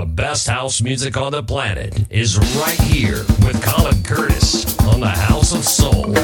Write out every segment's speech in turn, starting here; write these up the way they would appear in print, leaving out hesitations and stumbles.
The best house music on the planet is right here with Colin Curtis on the House of Soul.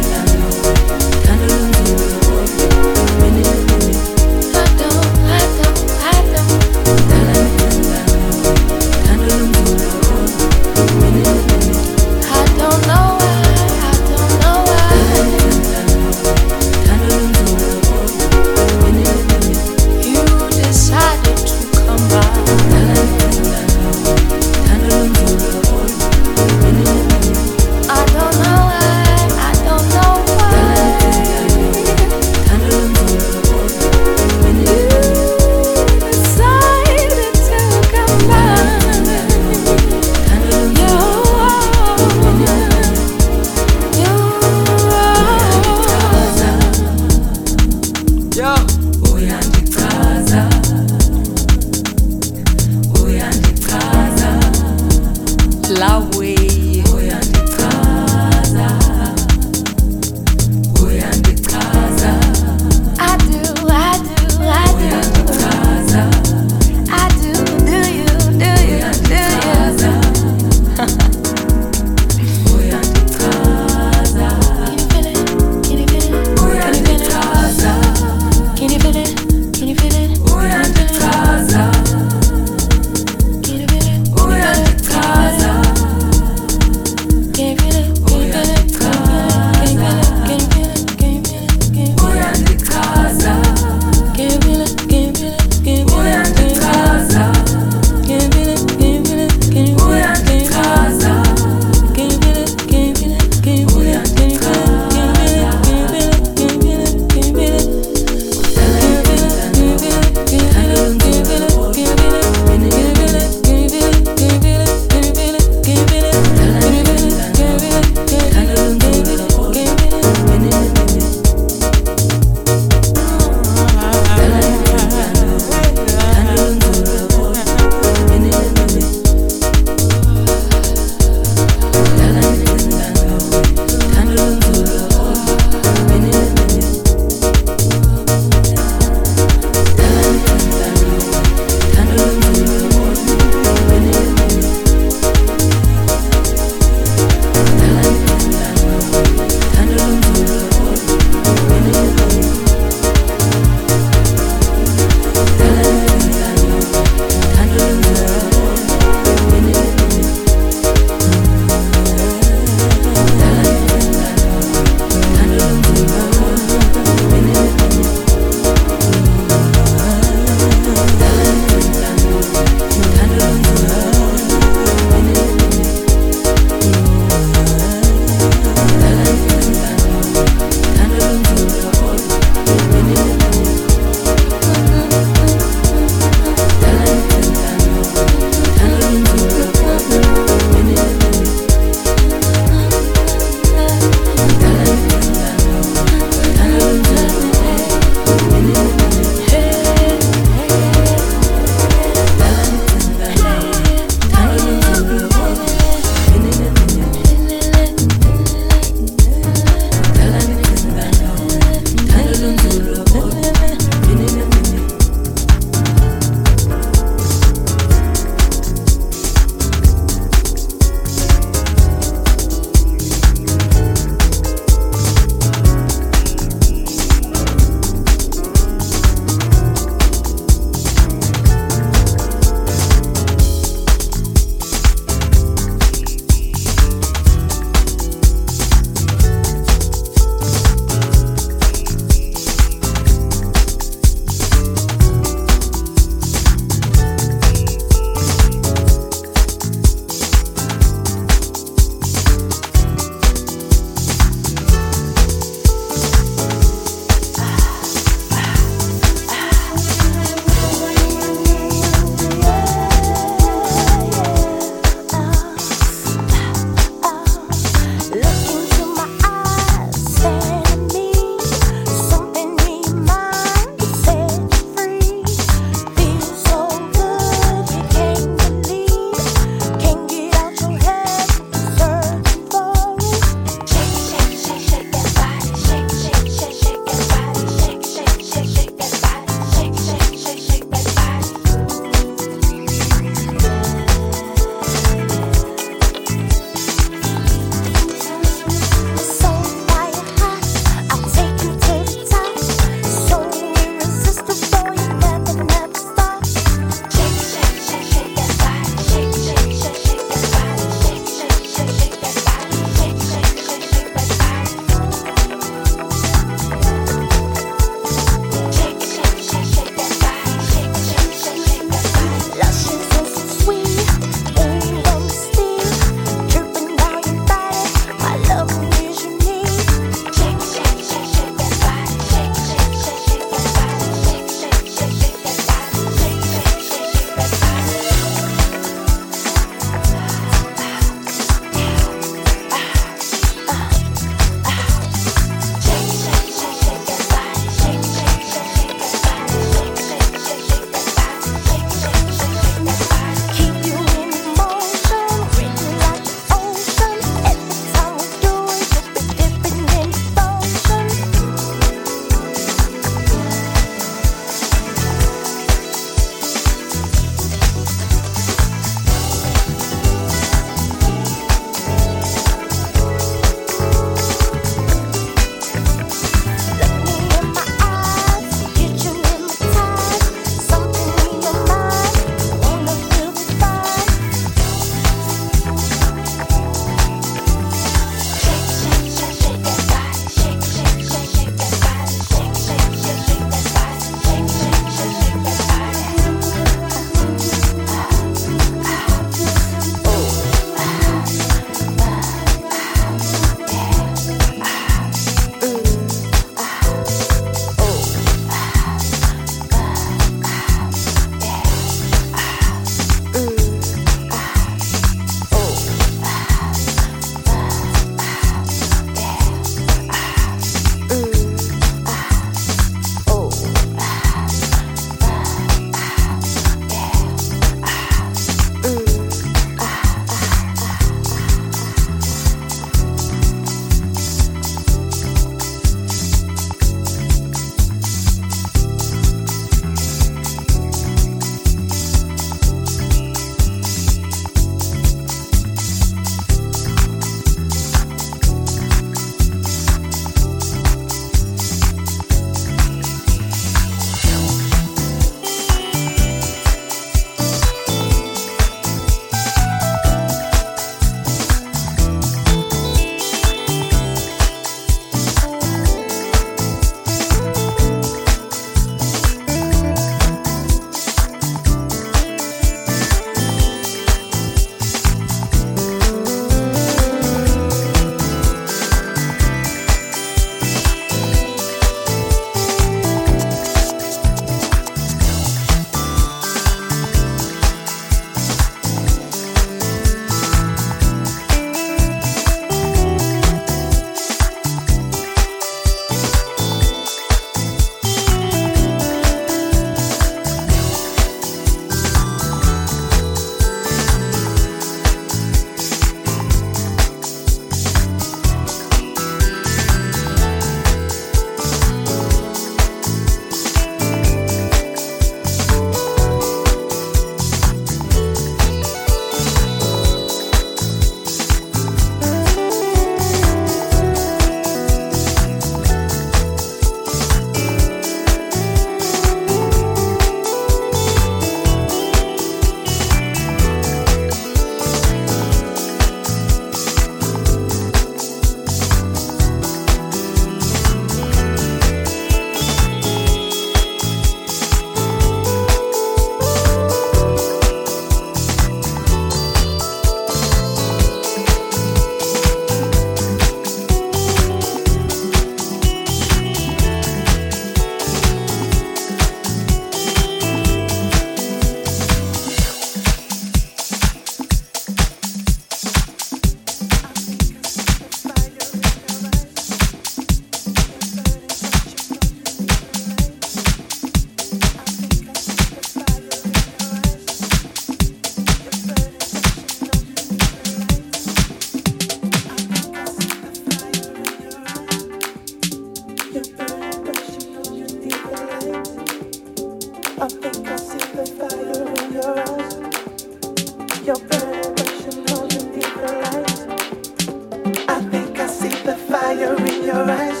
fire in your eyes.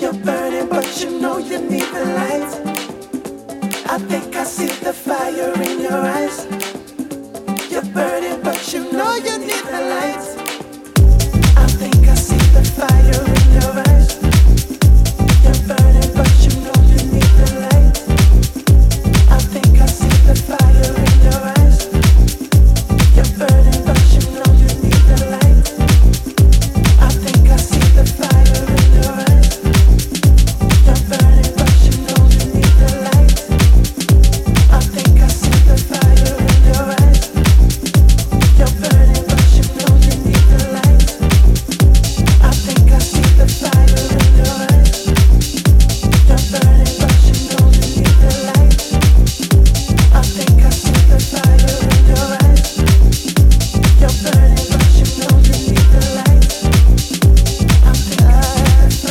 You're burning, but you know you need the light. I think I see the fire in your eyes. You're burning, but you know you need the light. I think I see the fire in your eyes. You're burning, but you know you need the light. I think I see the fire in your eyes. You're burning, but you know you need the light. I think I see the fire in your eyes. You're burning, but you know you need the light. I think I see the fire in your eyes. You're burning, but you know you need the light. I think I see the fire in your eyes. You're burning, but you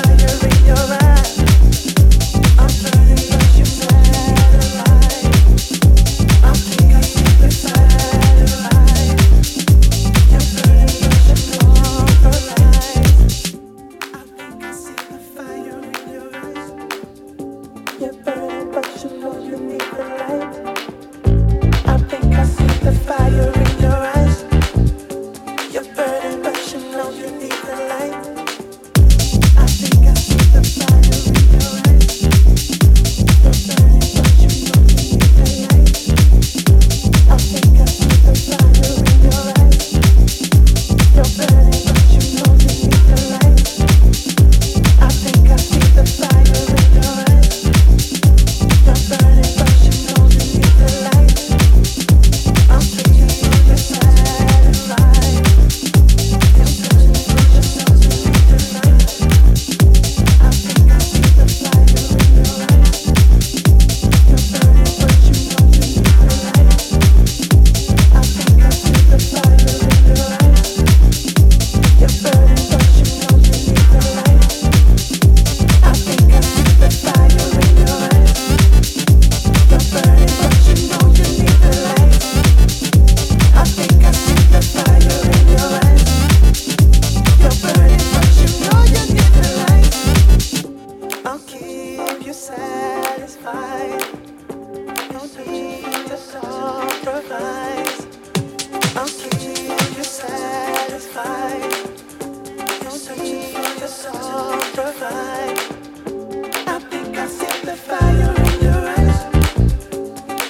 know you need the light. I think I see the fire in your eyes. You're burning, but you know you need the light. I think I see the fire in your eyes. I'm burning, but you know you need the light. I think I see the fire in your eyes. You're burning, but you know the light. I think I see the fire in your eyes. You're burning, but you know you need the light. I think I see the fire in your eyes. You're burning, but you know you need the light. I think I see the fire in your eyes. You're burning, but you know you need the light. I think I see the fire in your eyes. You're burning, but you know you need the light. I think I see the fire in your eyes. You're burning, but you know you need the light. I think I see the fire in your eyes. I'll keep you satisfied. I'll keep the compromise. I'll keep you satisfied. I'll keep the compromise. I think I see the fire in your eyes.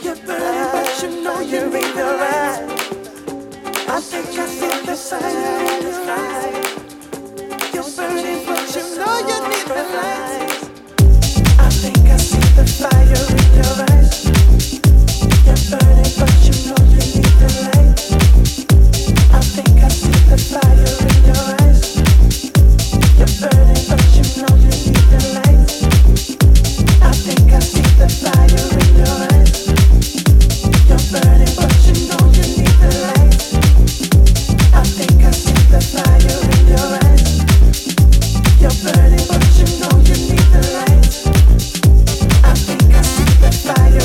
You're burning, but you know you're in your eyes. I think I see the fire in your eyes. You're burning, but you know you need the light. I think I see the fire in your eyes. You're burning, but you know you need the light. I think I see the fire in your eyes. You're burning, but you know you need the light. I think I see the fire in your eyes. You're burning, but you know you need the light. I think I see the fire in your eyes. You're burning, but you know you need the light. I think I see the fire.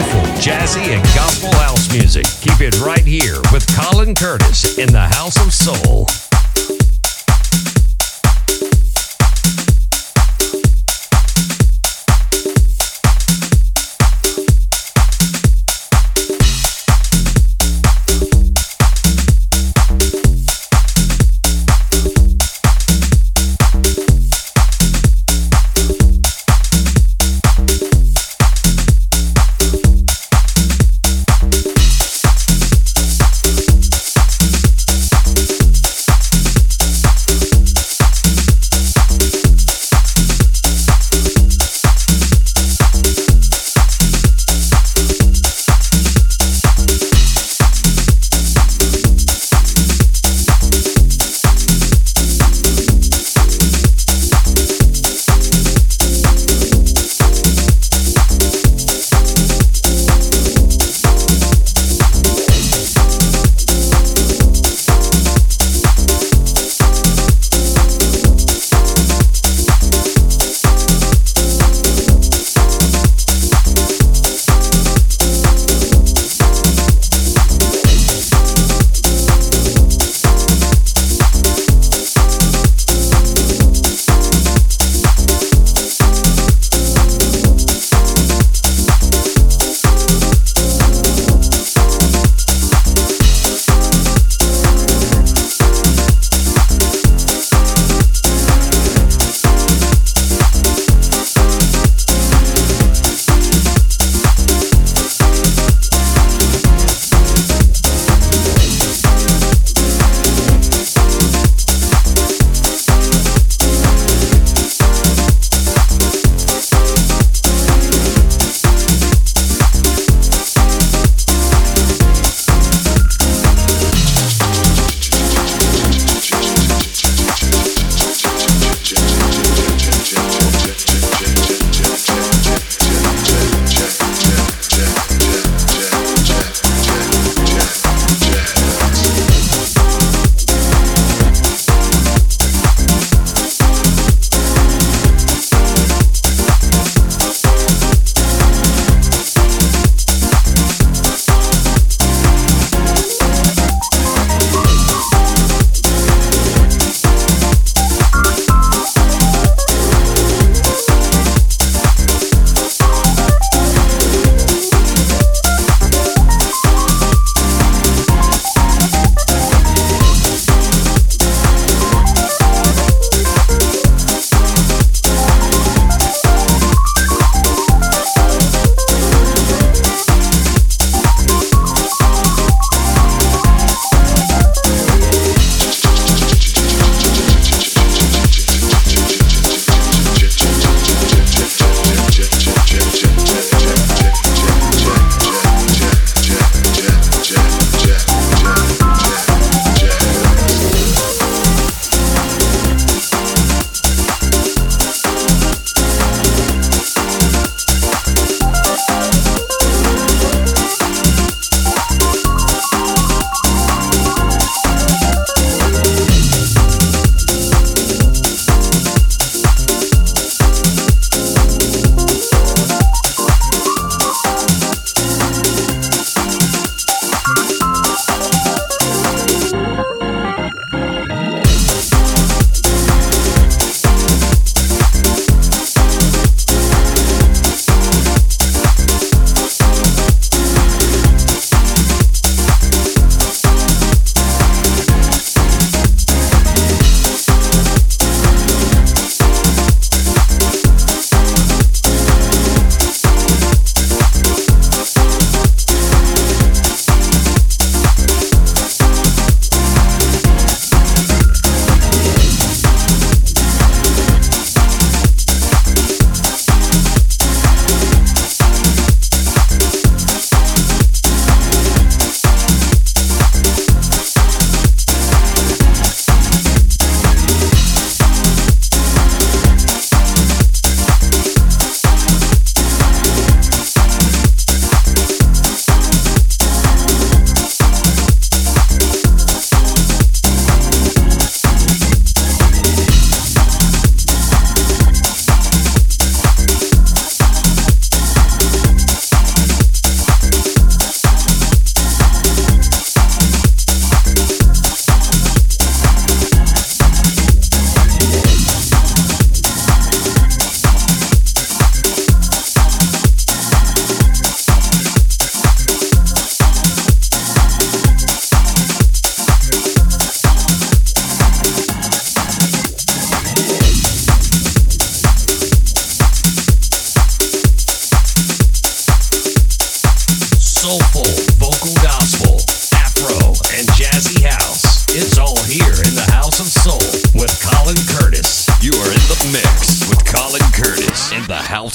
soulful, jazzy, and gospel house music. Keep it right here with Colin Curtis in the House of Soul.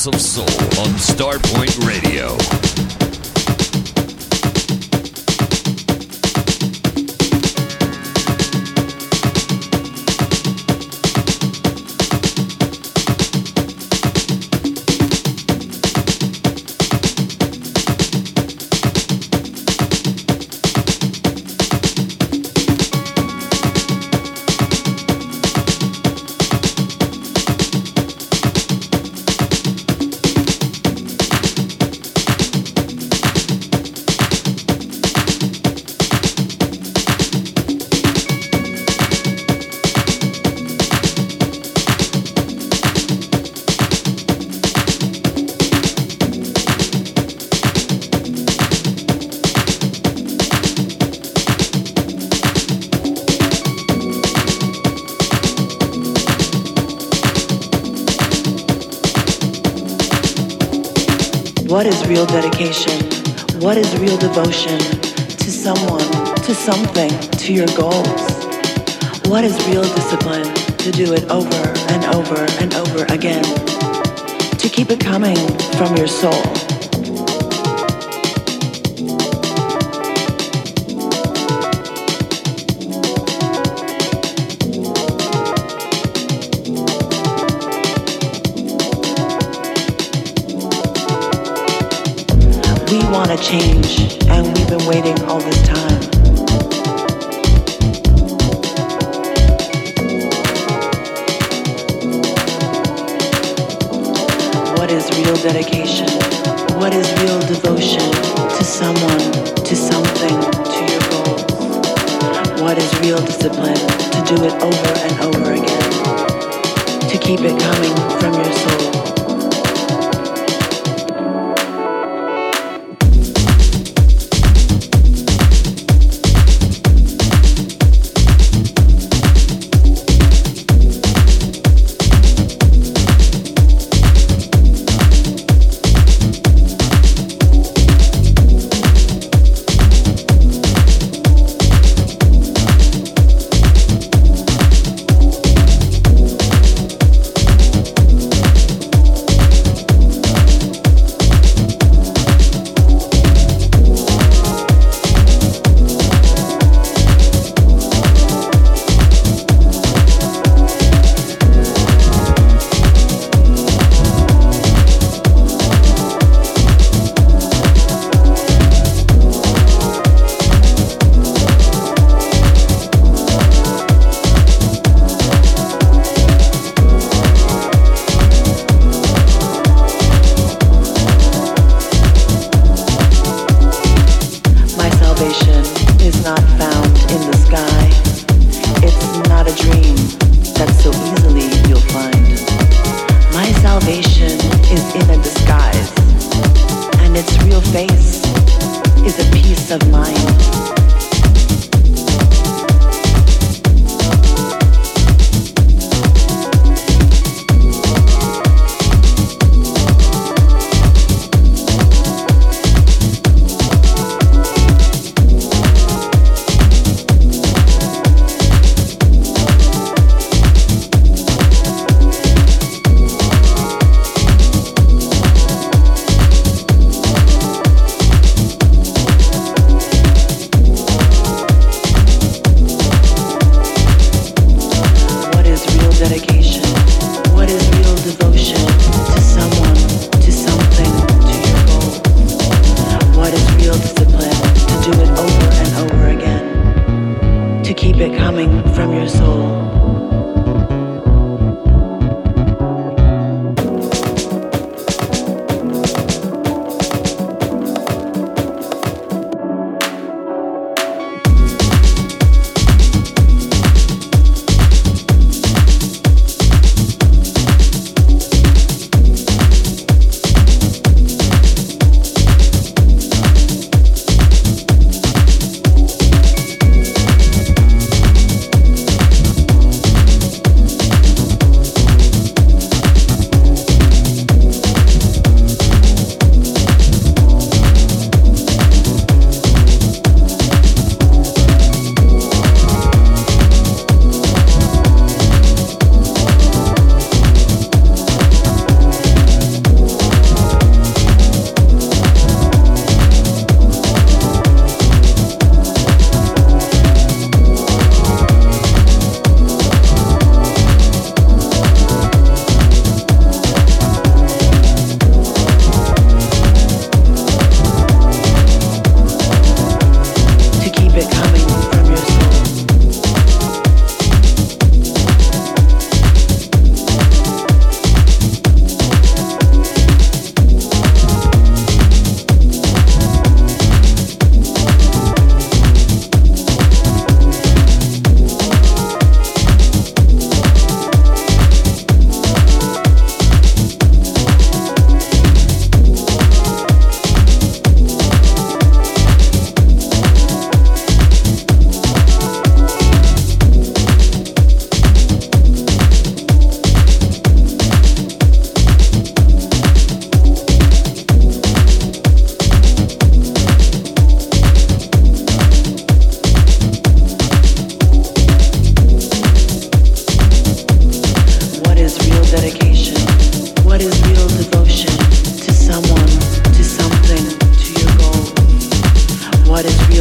House of Soul on Starpoint Radio. What is real dedication? What is real devotion to someone, to something, to your goals? What is real discipline to do it over and over and over again? To keep it coming from your soul. A change, and we've been waiting all this time. What is real dedication? What is real devotion to someone, to something, to your goals? What is real discipline to do it over and over again? To keep it coming from your soul.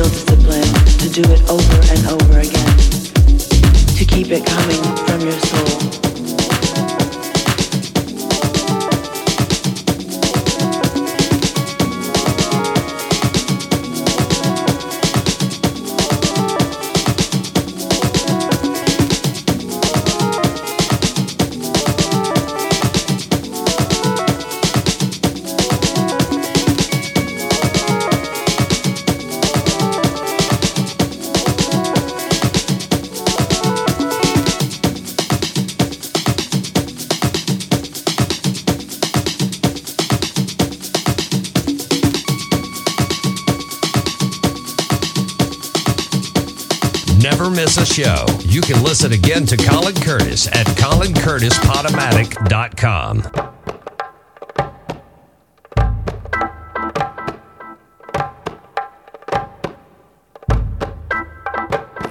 real discipline to do it over and over again, to keep it coming from your soul. A show. You can listen again to Colin Curtis at colincurtispodomatic.com.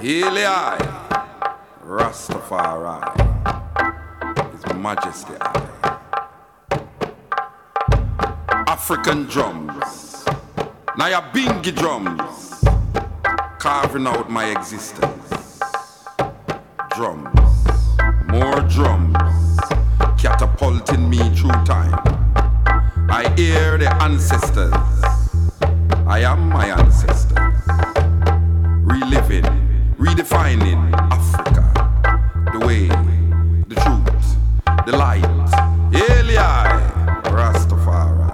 Heli, Rastafari, His Majesty I. African drums, Naya Bingi drums, carving out my existence. Drums, more drums, catapulting me through time. I hear the ancestors. I am my ancestors. Reliving, redefining Africa. The way, the truth, the light. Eli, Rastafari.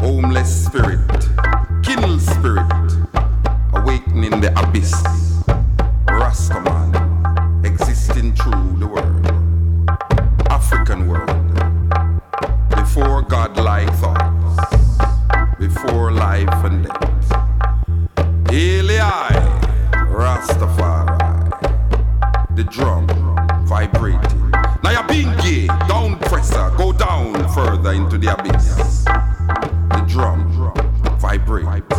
Homeless spirit, kindle spirit, awakening the abyss. Rastaman, existing through the world, African world, before godlike thoughts, before life and death. Eli, Rastafari, the drum vibrating. Naya Bingi, down presser, go down further into the abyss. The drum vibrates.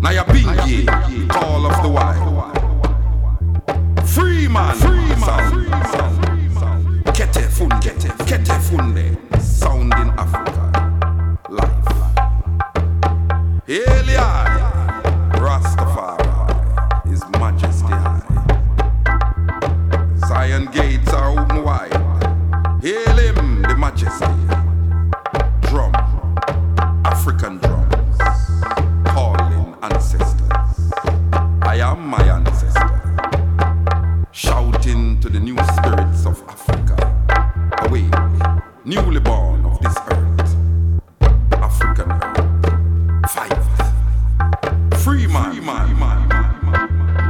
Naya Bingi, call of the wild. Freeman, Freeman, Kete Funde, sound in Africa, life. Eli, Rastafari, His Majesty High. Zion gates are open wide. Hail Him, the Majesty. Drum, African drums, calling ancestors. I am my ancestor. Shouting to the new spirits of Africa, away, newly born of this earth, African earth, fight, free man,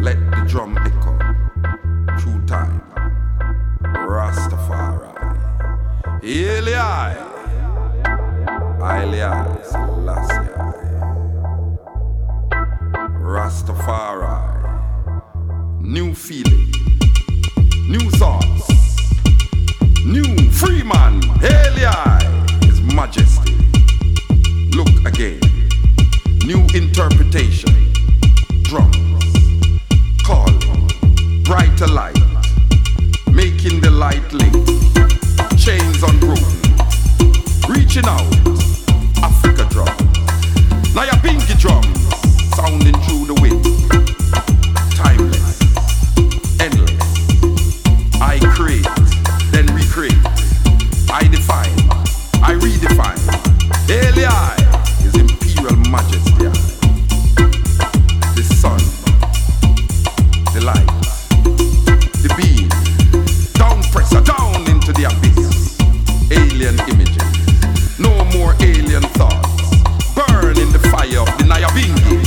let the drum echo, through time, Rastafari, Eli, Eli Selassie, Rastafari, new feeling. New thoughts, new free man, Eli, His Majesty. Look again, new interpretation, drums, call, brighter light, making the light link, chains on groove, reaching out, Africa drum, Naya Bingi drums, sounding through the wind, timeless, endless. I create, then recreate. I define, I redefine. Eli, His Imperial Majesty. The sun, the light, the beam. Down pressure, down into the abyss. Alien images, no more alien thoughts. Burn in the fire of the Naya Bingi.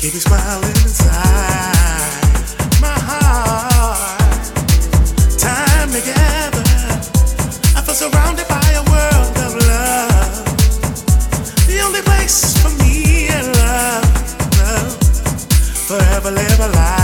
to keep me smiling inside my heart. Time together, I feel surrounded by a world of love. The only place for me and love. Forever live a life.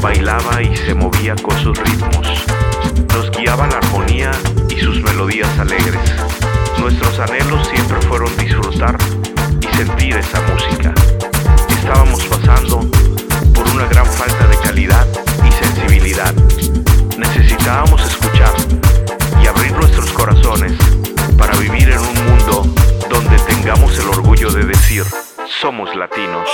bailaba y se movía con sus ritmos. Nos guiaba la armonía y sus melodías alegres. Nuestros anhelos siempre fueron disfrutar y sentir esa música. Estábamos pasando por una gran falta de calidad y sensibilidad. Necesitábamos escuchar y abrir nuestros corazones para vivir en un mundo donde tengamos el orgullo de decir, somos latinos.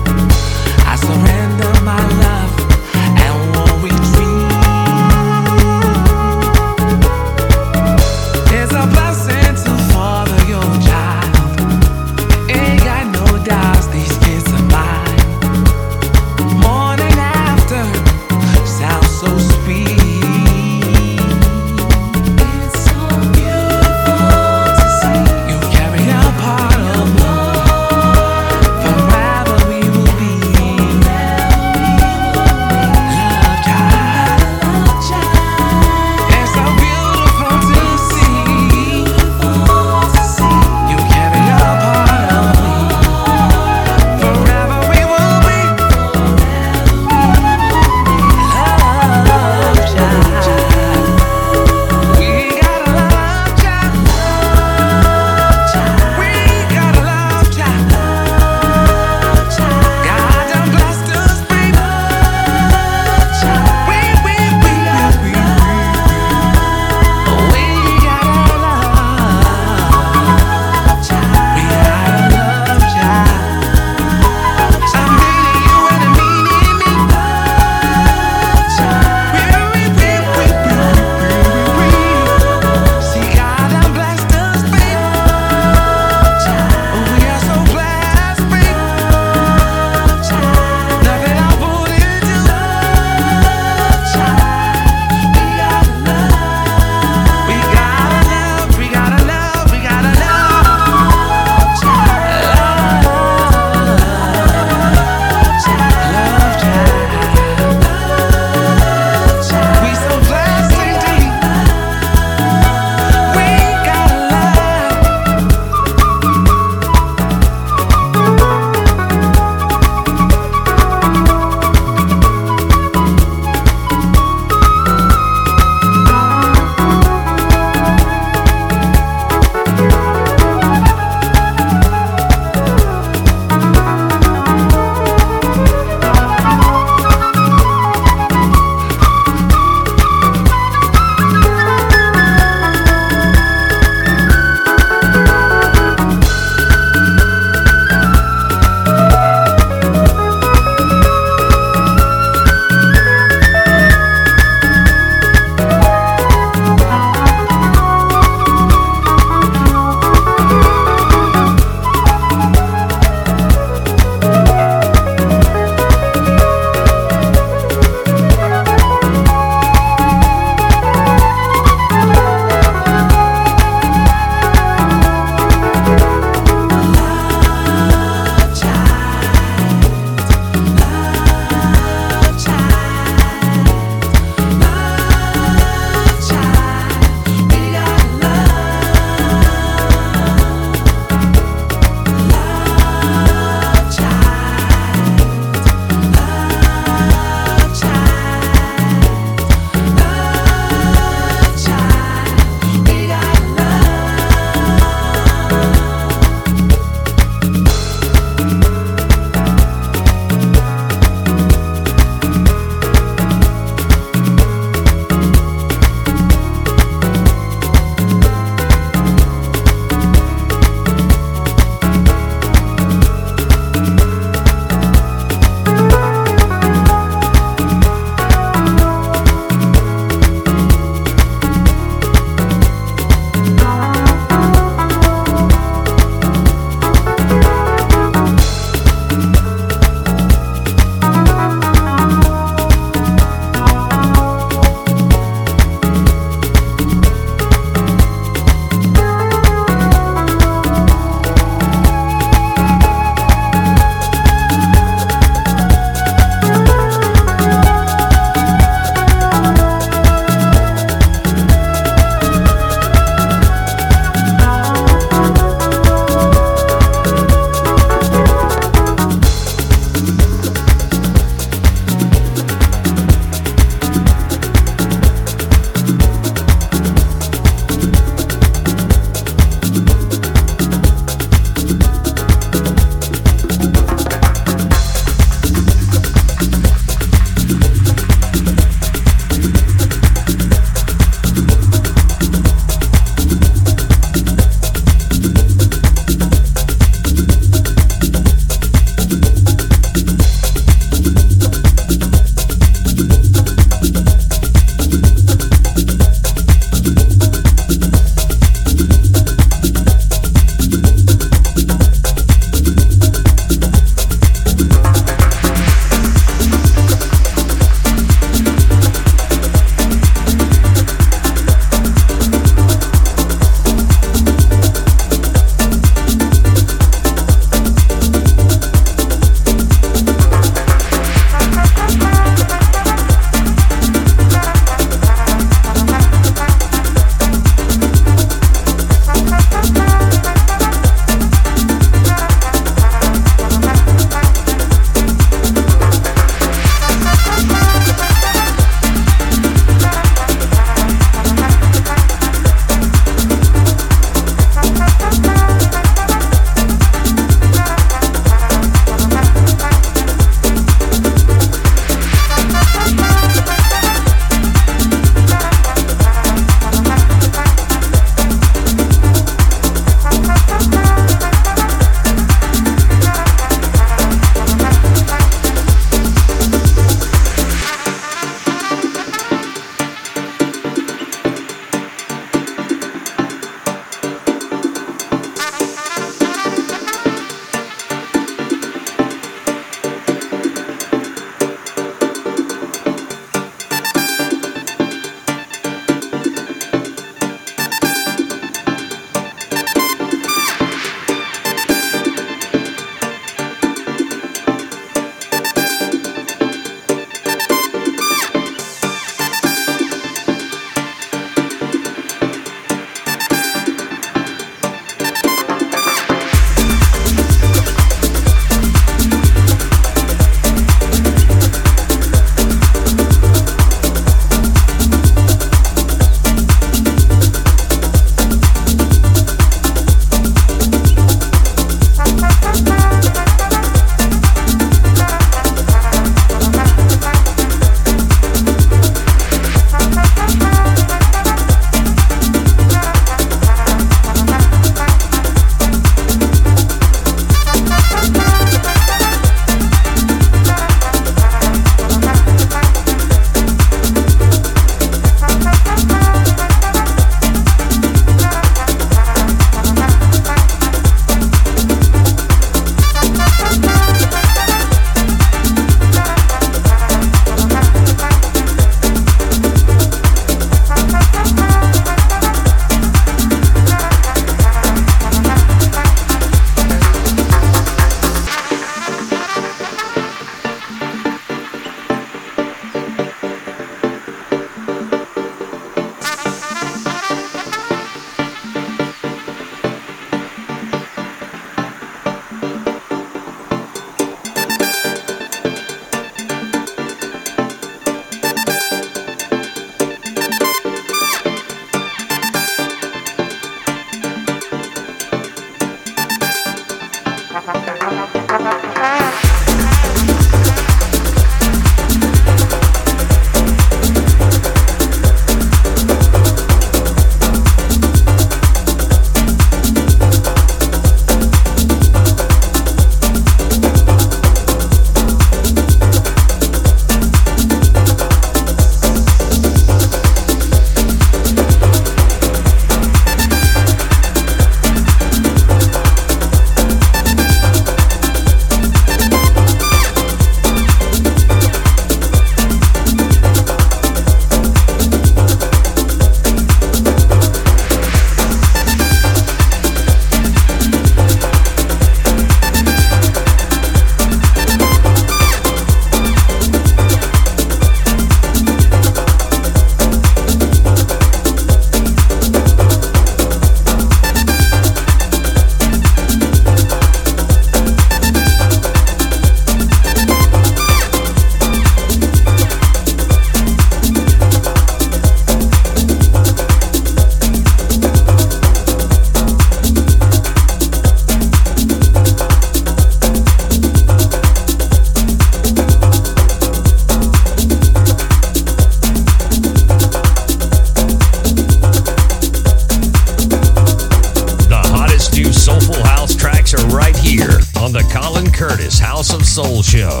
Soul Show.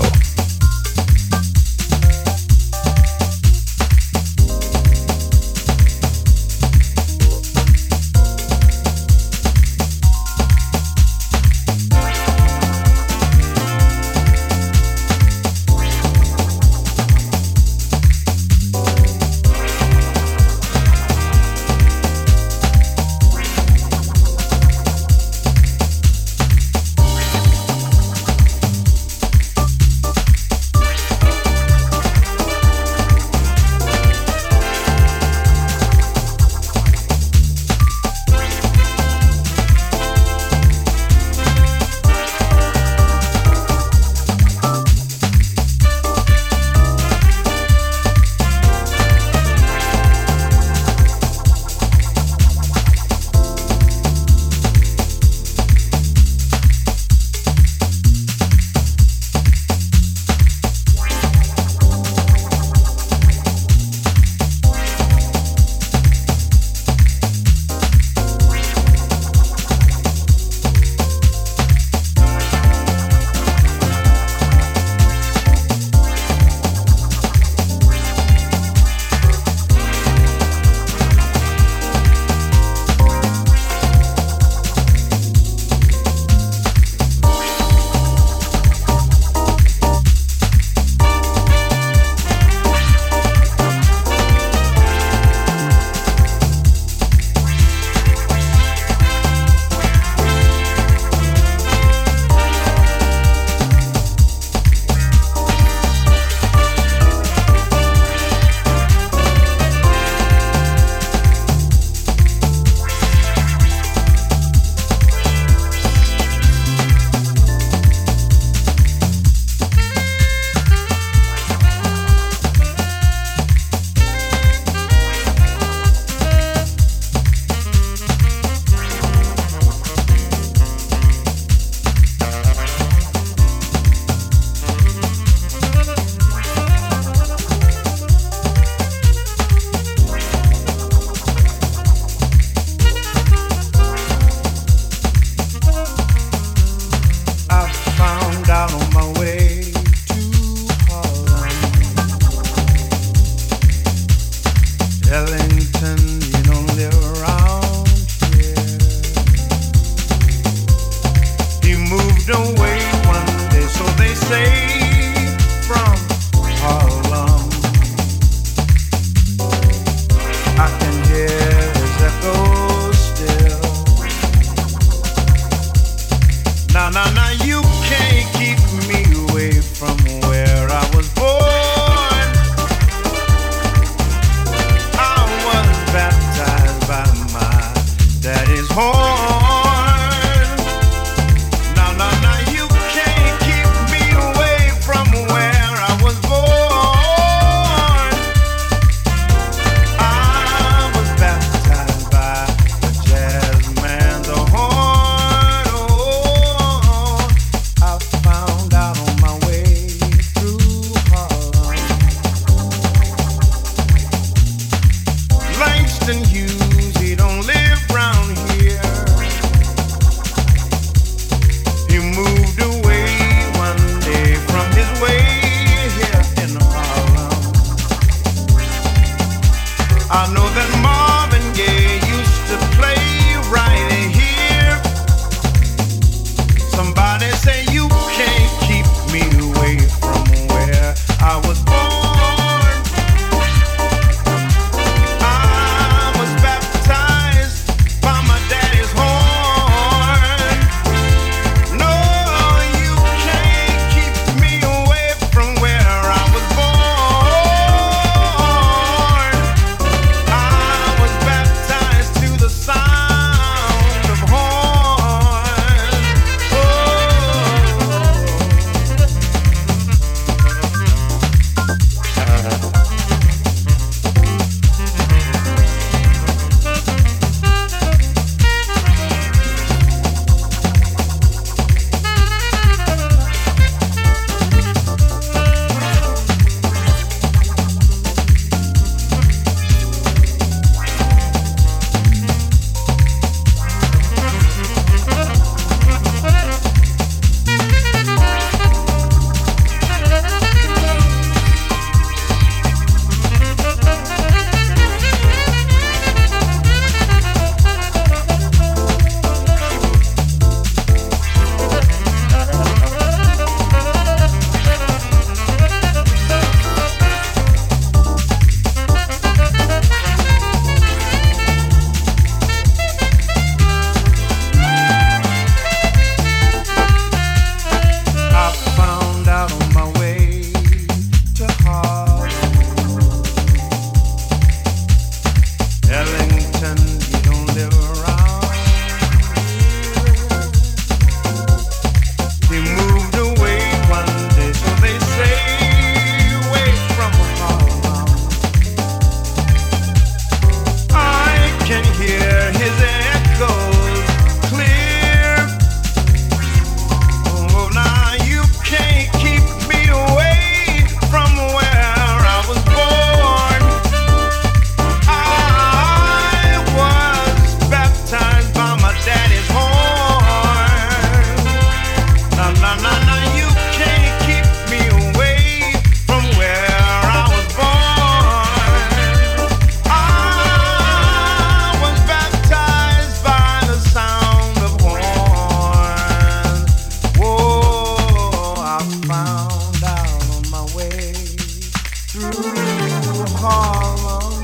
through Harlem.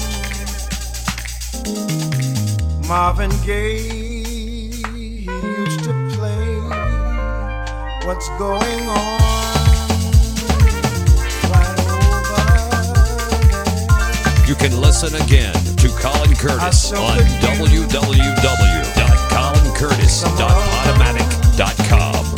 Marvin Gaye used to play What's Going On Right Over There. You can listen again to Colin Curtis on www.colincurtis.podomatic.com.